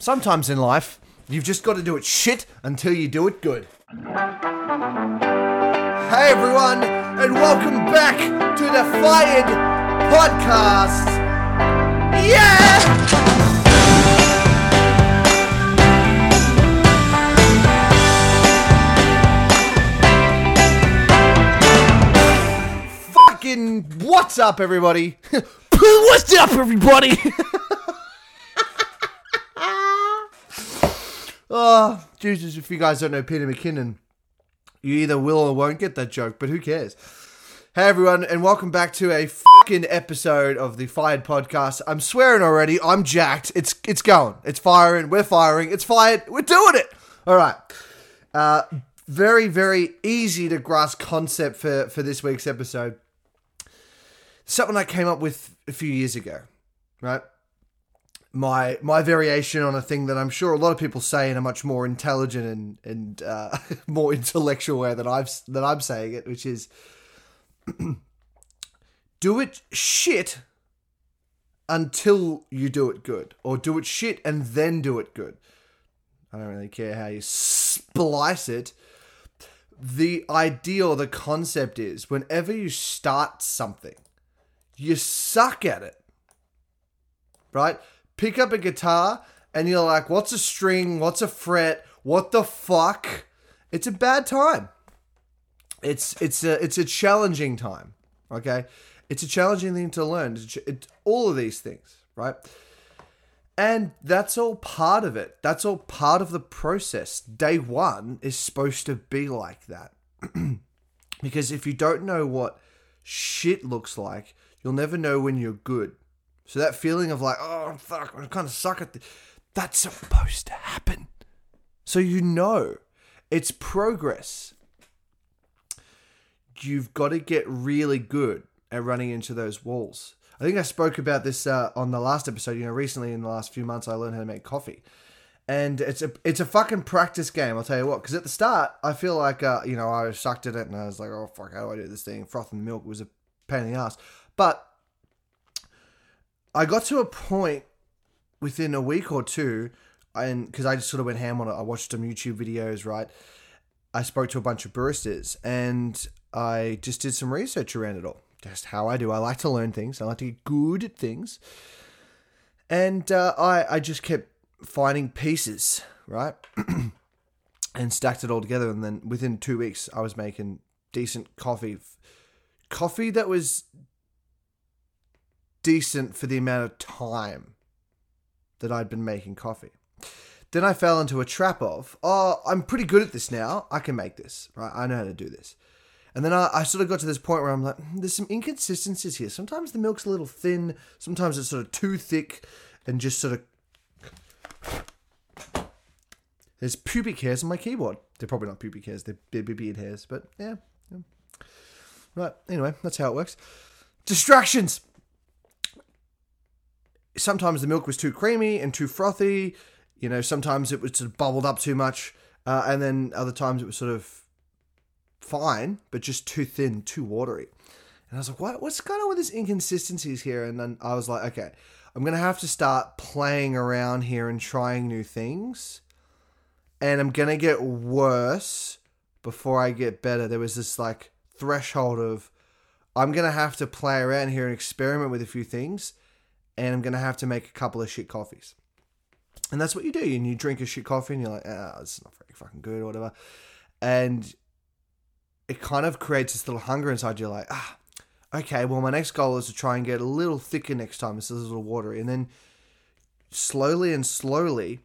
Sometimes in life, you've just got to do it shit until you do it good. Hey everyone, and welcome back to the Fired Podcast. Yeah! What's up, everybody? What's up, everybody? Oh, Jesus, if you guys don't know Peter McKinnon, you either will or won't get that joke, but who cares? Hey, everyone, and welcome back to a fucking episode of the Fired Podcast. I'm swearing already. I'm jacked. It's going. It's firing. We're firing. It's fired. We're doing it. All right. Very, very easy to grasp concept for this week's episode. Something I came up with a few years ago, right? My variation on a thing that I'm sure a lot of people say in a much more intelligent and more intellectual way that I'm saying it, which is do it shit until you do it good, or do it shit and then do it good. I don't really care how you splice it. The idea or the concept is whenever you start something, you suck at it, right? Pick up a guitar and you're like, what's a string? What's a fret? What the fuck? It's a bad time. It's a challenging time, okay? It's a challenging thing to learn. It's all of these things, right? And that's all part of it. That's all part of the process. Day one is supposed to be like that. Because if you don't know what shit looks like, you'll never know when you're good. So that feeling of like, oh, fuck, I kind of suck at this. That's supposed to happen. So you know, it's progress. You've got to get really good at running into those walls. I think I spoke about this on the last episode. You know, recently in the last few months, I learned how to make coffee. And it's a fucking practice game, I'll tell you what. Because at the start, I feel like, I sucked at it and I was like, oh, fuck, how do I do this thing? Froth and milk was a pain in the ass. But I got to a point within a week or two, and because I just sort of went ham on it. I watched some YouTube videos, right? I spoke to a bunch of baristas, and I just did some research around it all. Just how I do. I like to learn things. I like to get good at things. And I just kept finding pieces, right? And stacked it all together. And then within 2 weeks, I was making decent coffee. Coffee that was decent for the amount of time that I'd been making coffee. Then I fell into a trap of, oh, I'm pretty good at this now. I can make this, right? I know how to do this. And then I sort of got to this point where I'm like, there's some inconsistencies here. Sometimes the milk's a little thin. Sometimes it's sort of too thick and just sort of... There's pubic hairs on my keyboard. They're probably not pubic hairs. They're beard hairs, but yeah. Right, anyway, that's how it works. Distractions. Sometimes the milk was too creamy and too frothy. You know, sometimes it was sort of bubbled up too much. And then other times it was sort of fine, but just too thin, too watery. And I was like, what's going on with these inconsistencies here? And then I was like, okay, I'm going to have to start playing around here and trying new things. And I'm going to get worse before I get better. There was this like... threshold of I'm going to have to play around here and experiment with a few things, and I'm going to have to make a couple of shit coffees. And that's what you do. And you drink a shit coffee and you're like, it's not very fucking good or whatever. And it kind of creates this little hunger inside you. Like, okay, well, my next goal is to try and get a little thicker next time. It's a little watery. And then slowly,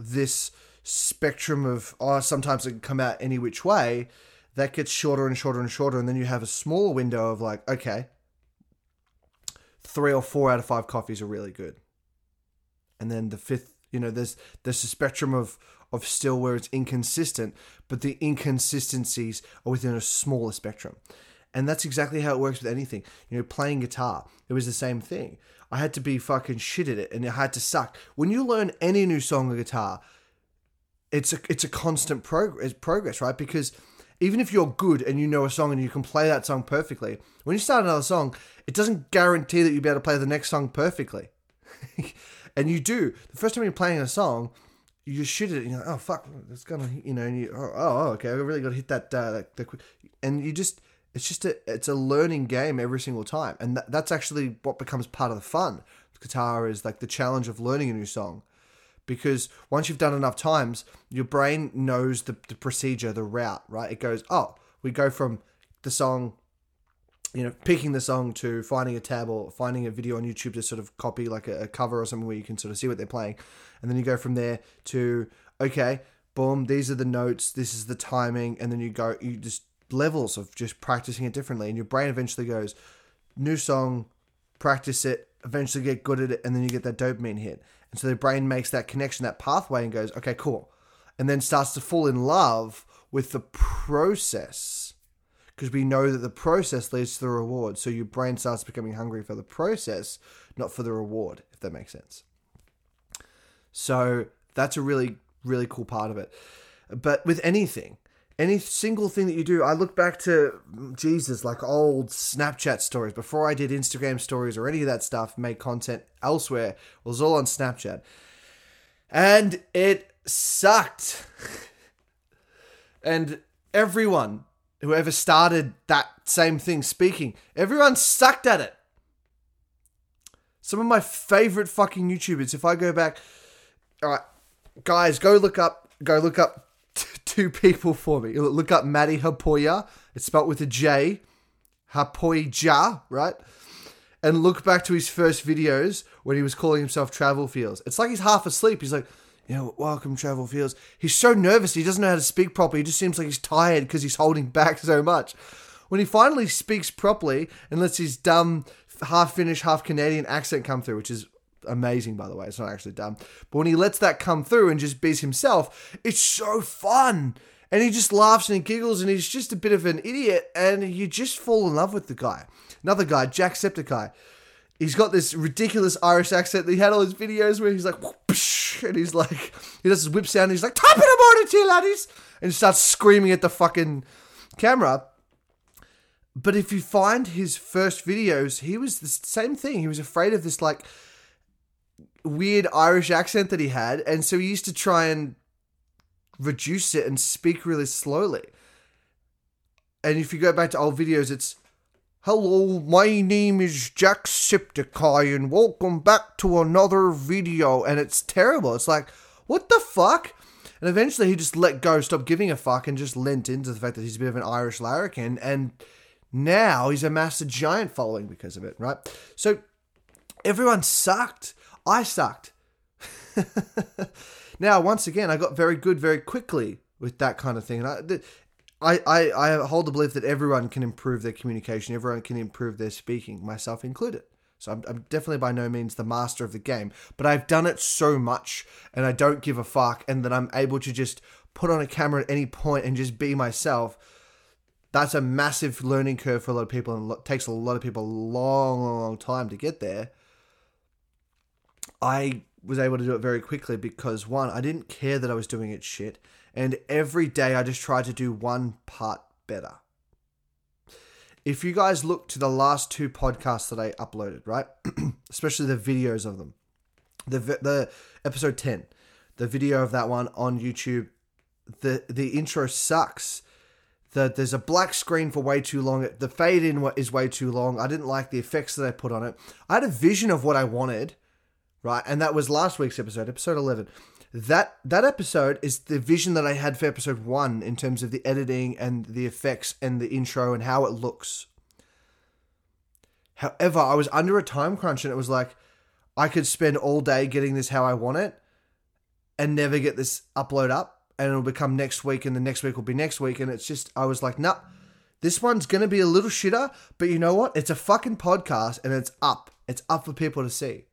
this spectrum of, sometimes it can come out any which way. That gets shorter and shorter and shorter, and then you have a smaller window of like, okay, 3 or 4 out of 5 coffees are really good. And then the fifth, there's a spectrum of still where it's inconsistent, but the inconsistencies are within a smaller spectrum. And that's exactly how it works with anything. You know, playing guitar, it was the same thing. I had to be fucking shit at it, and it had to suck. When you learn any new song or guitar, it's a constant progress, right? Because... even if you're good and you know a song and you can play that song perfectly, when you start another song, it doesn't guarantee that you'll be able to play the next song perfectly. And you do. The first time you're playing a song, you just shoot it and you're like, oh, fuck, it's going to, you know, and you, oh, okay, I really got to hit that, and you just, it's a learning game every single time. And that's actually what becomes part of the fun. The guitar is like the challenge of learning a new song. Because once you've done enough times, your brain knows the procedure, the route, right? It goes, oh, we go from the song, you know, picking the song to finding a tab or finding a video on YouTube to sort of copy like a cover or something where you can sort of see what they're playing. And then you go from there to, okay, boom, these are the notes, this is the timing. And then you just levels of just practicing it differently. And your brain eventually goes, new song, practice it, eventually get good at it. And then you get that dopamine hit. And so the brain makes that connection, that pathway, and goes, okay, cool. And then starts to fall in love with the process, because we know that the process leads to the reward. So your brain starts becoming hungry for the process, not for the reward, if that makes sense. So that's a really, really cool part of it. But with anything, any single thing that you do, I look back to, Jesus, like old Snapchat stories. Before I did Instagram stories or any of that stuff, made content elsewhere, it was all on Snapchat. And it sucked. And everyone, whoever started that same thing speaking, everyone sucked at it. Some of my favorite fucking YouTubers, if I go back, all right, guys, go look up two people for me. Look up Matty Hapoya. It's spelled with a J. Hapoya, right? And look back to his first videos when he was calling himself Travel Feels. It's like he's half asleep. He's like, you know, welcome Travel Feels. He's so nervous. He doesn't know how to speak properly. He just seems like he's tired because he's holding back so much. When he finally speaks properly and lets his dumb half Finnish, half Canadian accent come through, which is amazing, by the way. It's not actually dumb. But when he lets that come through and just bees himself, it's so fun. And he just laughs and he giggles and he's just a bit of an idiot. And you just fall in love with the guy. Another guy, Jacksepticeye. He's got this ridiculous Irish accent that he had all his videos where he's like, whoosh, and he's like, he does his whip sound. And he's like, top of the morning to you, laddies. And he starts screaming at the fucking camera. But if you find his first videos, he was the same thing. He was afraid of this like weird Irish accent that he had. And so he used to try and reduce it and speak really slowly. And if you go back to old videos, it's, hello, my name is Jacksepticeye and welcome back to another video. And it's terrible. It's like, what the fuck? And eventually he just let go, stopped giving a fuck, and just lent into the fact that he's a bit of an Irish larrikin. And now he's amassed a giant following because of it, right? So everyone sucked. I sucked. Now, once again, I got very good very quickly with that kind of thing. And I hold the belief that everyone can improve their communication. Everyone can improve their speaking, myself included. So I'm definitely by no means the master of the game, but I've done it so much and I don't give a fuck, and that I'm able to just put on a camera at any point and just be myself. That's a massive learning curve for a lot of people, and it takes a lot of people a long, long, long time to get there. I was able to do it very quickly because, one, I didn't care that I was doing it shit. And every day I just tried to do one part better. If you guys look to the last two podcasts that I uploaded, right? Especially the videos of them. The episode 10, the video of that one on YouTube, the intro sucks. There's a black screen for way too long. The fade in is way too long. I didn't like the effects that I put on it. I had a vision of what I wanted, right? And that was last week's episode, episode 11. That episode is the vision that I had for episode 1 in terms of the editing and the effects and the intro and how it looks. However, I was under a time crunch and it was like, I could spend all day getting this how I want it and never get this upload up, and it'll become next week and the next week will be next week. And it's just, I was like, nah, this one's going to be a little shitter, but you know what? It's a fucking podcast and it's up. It's up for people to see.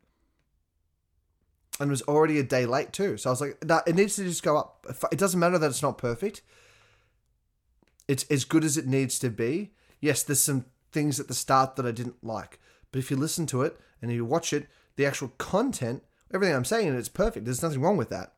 And was already a day late too. So I was like, nah, it needs to just go up. It doesn't matter that it's not perfect. It's as good as it needs to be. Yes, there's some things at the start that I didn't like. But if you listen to it and you watch it, the actual content, everything I'm saying, it's perfect. There's nothing wrong with that.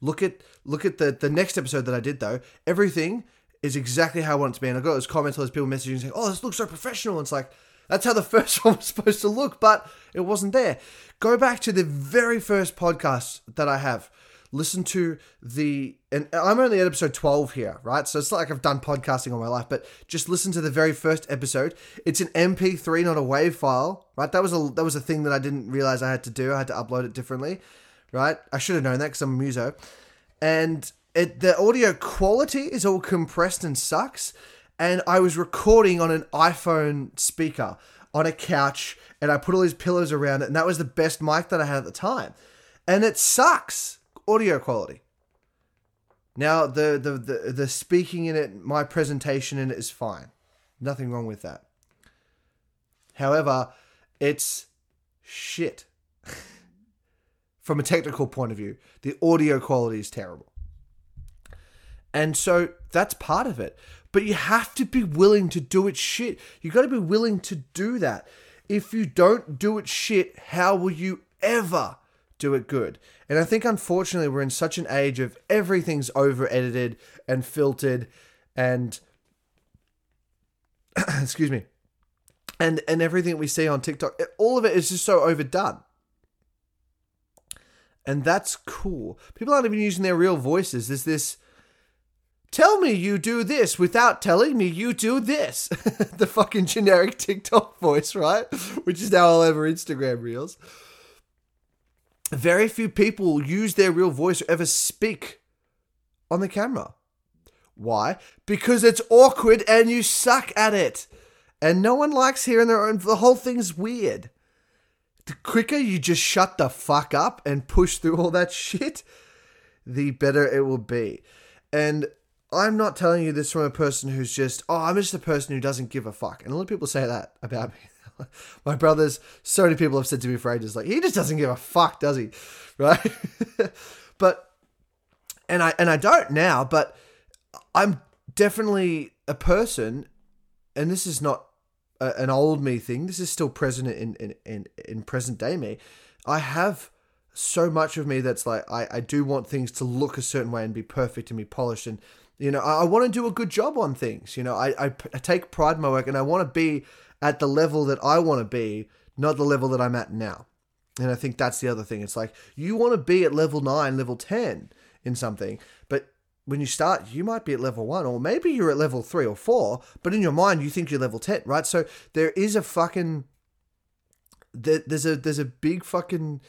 Look at the next episode that I did though. Everything is exactly how I want it to be. And I got those comments, all those people messaging saying, oh, this looks so professional. And it's like, That's how the first one was supposed to look, but it wasn't there. Go back to the very first podcast that I have. Listen to the, and I'm only at episode 12 here, right? So it's not like I've done podcasting all my life, but just listen to the very first episode. It's an MP3, not a WAV file, right? That was a thing that I didn't realize I had to do. I had to upload it differently, right? I should have known that because I'm a muso. And the audio quality is all compressed and sucks. And I was recording on an iPhone speaker on a couch, and I put all these pillows around it, and that was the best mic that I had at the time. And it sucks. Audio quality. Now, the speaking in it, my presentation in it is fine. Nothing wrong with that. However, it's shit. From a technical point of view, the audio quality is terrible. And so that's part of it. But you have to be willing to do it shit. You got to be willing to do that. If you don't do it shit, how will you ever do it good? And I think, unfortunately, we're in such an age of everything's over-edited and filtered and, excuse me, and everything we see on TikTok, all of it is just so overdone. And that's cool. People aren't even using their real voices. There's this, tell me you do this without telling me you do this. The fucking generic TikTok voice, right? Which is now all over Instagram Reels. Very few people use their real voice or ever speak on the camera. Why? Because it's awkward and you suck at it. And no one likes hearing their own. The whole thing's weird. The quicker you just shut the fuck up and push through all that shit, the better it will be. And I'm not telling you this from a person who's just, oh, I'm just a person who doesn't give a fuck. And a lot of people say that about me. My brothers, so many people have said to me for ages, like, he just doesn't give a fuck, does he? Right? But, and I don't now, but I'm definitely a person, and this is not an old me thing. This is still present in present day me. I have so much of me that's like, I do want things to look a certain way and be perfect and be polished. And, you know, I want to do a good job on things. You know, I take pride in my work, and I want to be at the level that I want to be, not the level that I'm at now. And I think that's the other thing. It's like, you want to be at level 9, level 10 in something, but when you start, you might be at level 1, or maybe you're at level 3 or 4, but in your mind, you think you're level 10, right? So there is a fucking, there's a big fucking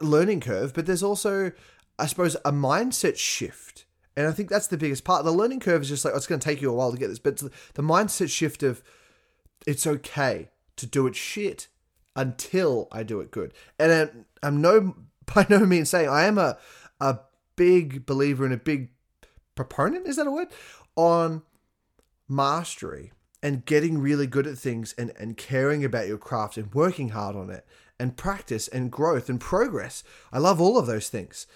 learning curve, but there's also, I suppose, a mindset shift. And I think that's the biggest part. The learning curve is just like, oh, it's going to take you a while to get this, but the mindset shift of, it's okay to do it shit until I do it good. And I'm by no means saying, I am a big believer and a big proponent, is that a word? On mastery and getting really good at things and caring about your craft and working hard on it and practice and growth and progress. I love all of those things.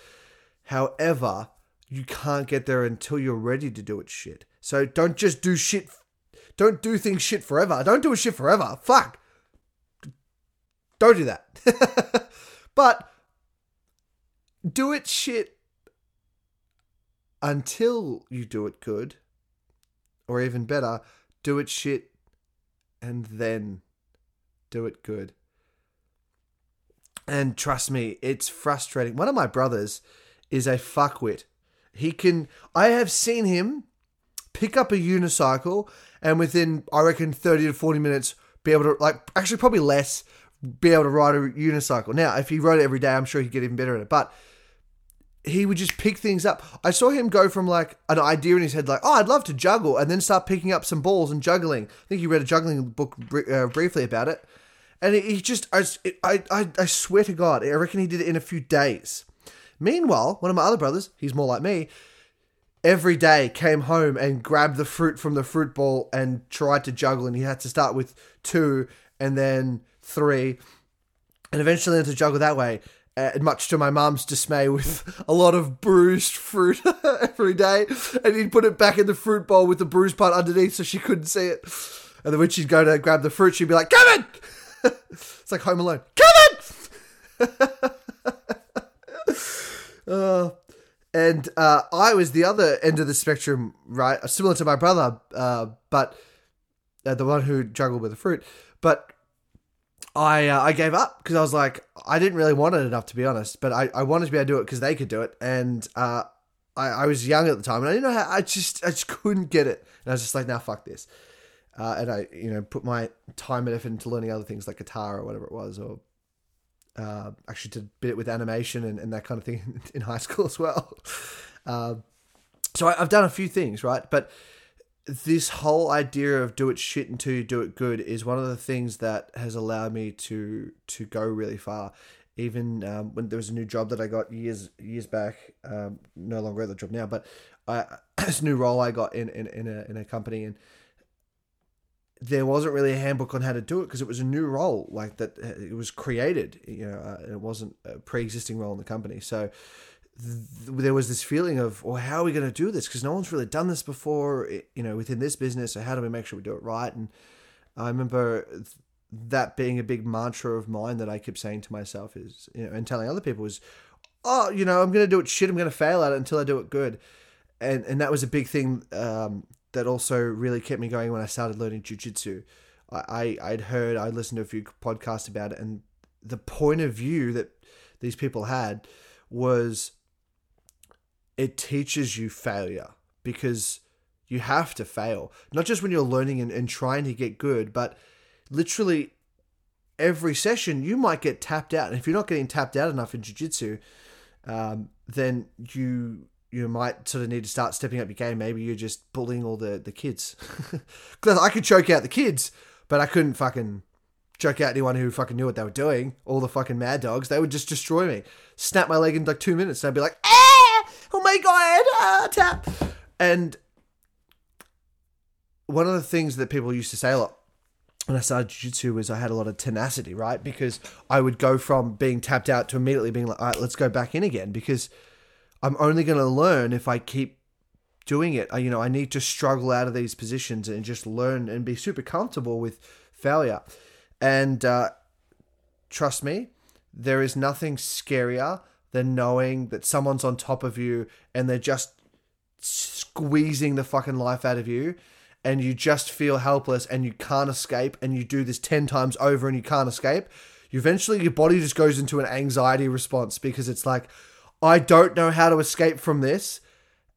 However, you can't get there until you're ready to do it shit. So don't just do shit. Don't do things shit forever. Don't do a shit forever. Fuck. Don't do that. But do it shit until you do it good. Or even better, do it shit and then do it good. And trust me, it's frustrating. One of my brothers is a fuckwit. I have seen him pick up a unicycle and within, I reckon, 30 to 40 minutes, be able to, like, actually probably less, be able to ride a unicycle. Now, if he rode it every day, I'm sure he'd get even better at it, but he would just pick things up. I saw him go from, like, an idea in his head, like, oh, I'd love to juggle, and then start picking up some balls and juggling. I think he read a juggling book briefly about it, and he just, I swear to God, I reckon he did it in a few days. Meanwhile, one of my other brothers, he's more like me, every day came home and grabbed the fruit from the fruit bowl and tried to juggle. And he had to start with 2 and then 3 and eventually had to juggle that way. Much to my mum's dismay, with a lot of bruised fruit every day. And he'd put it back in the fruit bowl with the bruised part underneath so she couldn't see it. And then when she'd go to grab the fruit, she'd be like, Kevin! It's like Home Alone. Kevin! And I was the other end of the spectrum, right? Similar to my brother, but the one who juggled with the fruit. But I gave up because I was like, I didn't really want it enough, to be honest. But I wanted to be able to do it because they could do it. And I was young at the time and I didn't know how, I just couldn't get it. And I was just like, nah, fuck this. And I, put my time and effort into learning other things like guitar or whatever it was, or actually did a bit with animation and that kind of thing in high school as well. So I've done a few things, right? But this whole idea of do it shit until you do it good is one of the things that has allowed me to go really far. Even when there was a new job that I got years back, no longer at the job now, but this new role I got in a company, and there wasn't really a handbook on how to do it because it was a new role, like that it was created, and it wasn't a pre-existing role in the company. So there was this feeling of, well, how are we going to do this? Because no one's really done this before, within this business. So how do we make sure we do it right? And I remember that being a big mantra of mine that I kept saying to myself is, and telling other people is, I'm going to do it shit. I'm going to fail at it until I do it good. And that was a big thing, that also really kept me going when I started learning jiu-jitsu. I'd listened to a few podcasts about it, and the point of view that these people had was it teaches you failure, because you have to fail, not just when you're learning and trying to get good, but literally every session you might get tapped out. And if you're not getting tapped out enough in jiu-jitsu, then you might sort of need to start stepping up your game. Maybe you're just bullying all the kids. Because I could choke out the kids, but I couldn't fucking choke out anyone who fucking knew what they were doing. All the fucking mad dogs, they would just destroy me. Snap my leg in like 2 minutes, and I'd be like, ah! Oh my God! Ah, tap! And one of the things that people used to say a lot when I started jiu-jitsu was I had a lot of tenacity, right? Because I would go from being tapped out to immediately being like, all right, let's go back in again, because I'm only going to learn if I keep doing it. I need to struggle out of these positions and just learn and be super comfortable with failure. And trust me, there is nothing scarier than knowing that someone's on top of you and they're just squeezing the fucking life out of you, and you just feel helpless and you can't escape, and you do this 10 times over and you can't escape. Eventually your body just goes into an anxiety response, because it's like, I don't know how to escape from this,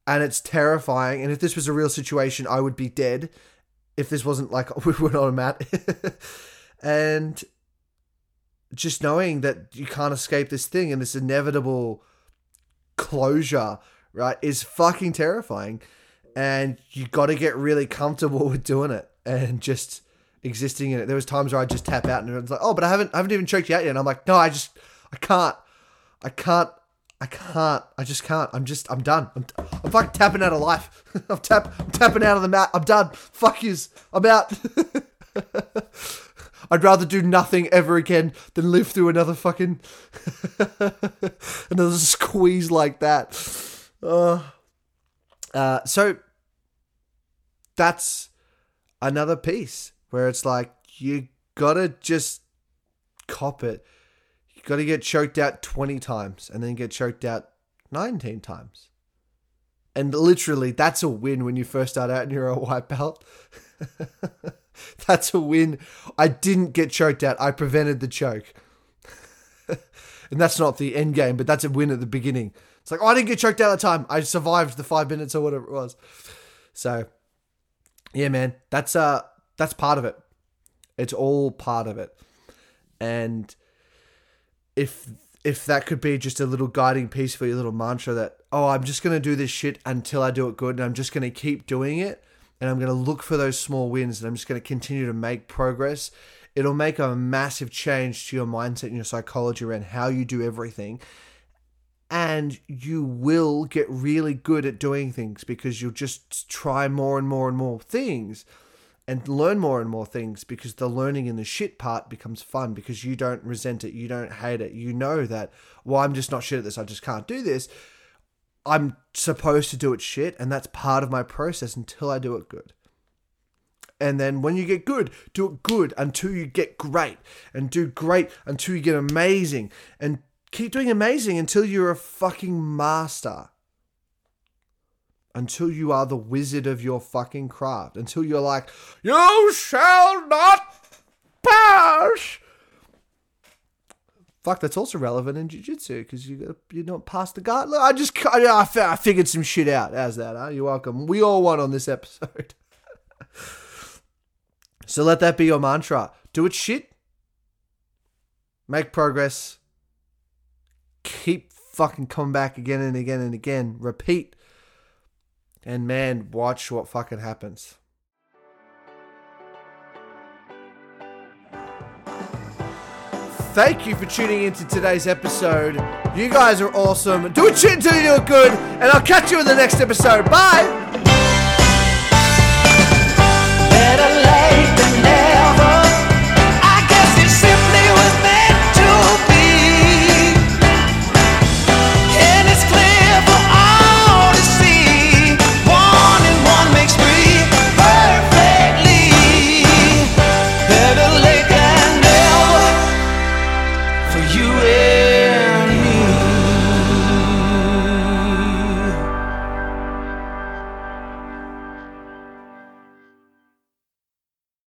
and it's terrifying. And if this was a real situation, I would be dead if this wasn't like we were on a mat. And just knowing that you can't escape this thing and this inevitable closure, right, is fucking terrifying. And you got to get really comfortable with doing it and just existing in it. There was times where I just tap out and everyone's like, oh, but I haven't even choked you out yet. And I'm like, no, I just can't. I'm done. I'm fucking tapping out of life. I'm tapping out of the mat. I'm done. Fuck yous. I'm out. I'd rather do nothing ever again than live through another fucking, another squeeze like that. So that's another piece where it's like, you gotta just cop it. Got to get choked out 20 times and then get choked out 19 times. And literally, that's a win when you first start out and you're a white belt. That's a win. I didn't get choked out. I prevented the choke. And that's not the end game, but that's a win at the beginning. It's like, oh, I didn't get choked out at the time. I survived the 5 minutes or whatever it was. So, yeah, man, that's part of it. It's all part of it. And if that could be just a little guiding piece for your little mantra that, oh, I'm just going to do this shit until I do it good, and I'm just going to keep doing it, and I'm going to look for those small wins, and I'm just going to continue to make progress. It'll make a massive change to your mindset and your psychology around how you do everything. And you will get really good at doing things because you'll just try more and more and more things and learn more and more things, because the learning in the shit part becomes fun, because you don't resent it. You don't hate it. You know that, well, I'm just not shit at this. I just can't do this. I'm supposed to do it shit, and that's part of my process until I do it good. And then when you get good, do it good until you get great, and do great until you get amazing, and keep doing amazing until you're a fucking master. Until you are the wizard of your fucking craft. Until you're like, you shall not Pash! Fuck, that's also relevant in jiu-jitsu because you don't pass the guard. Look, I figured some shit out. How's that? Huh? You're welcome. We all won on this episode. So let that be your mantra. Do it shit. Make progress. Keep fucking coming back again and again and again. Repeat. And man, watch what fucking happens. Thank you for tuning into today's episode. You guys are awesome. Do it shit until you do it good. And I'll catch you in the next episode. Bye. Better late.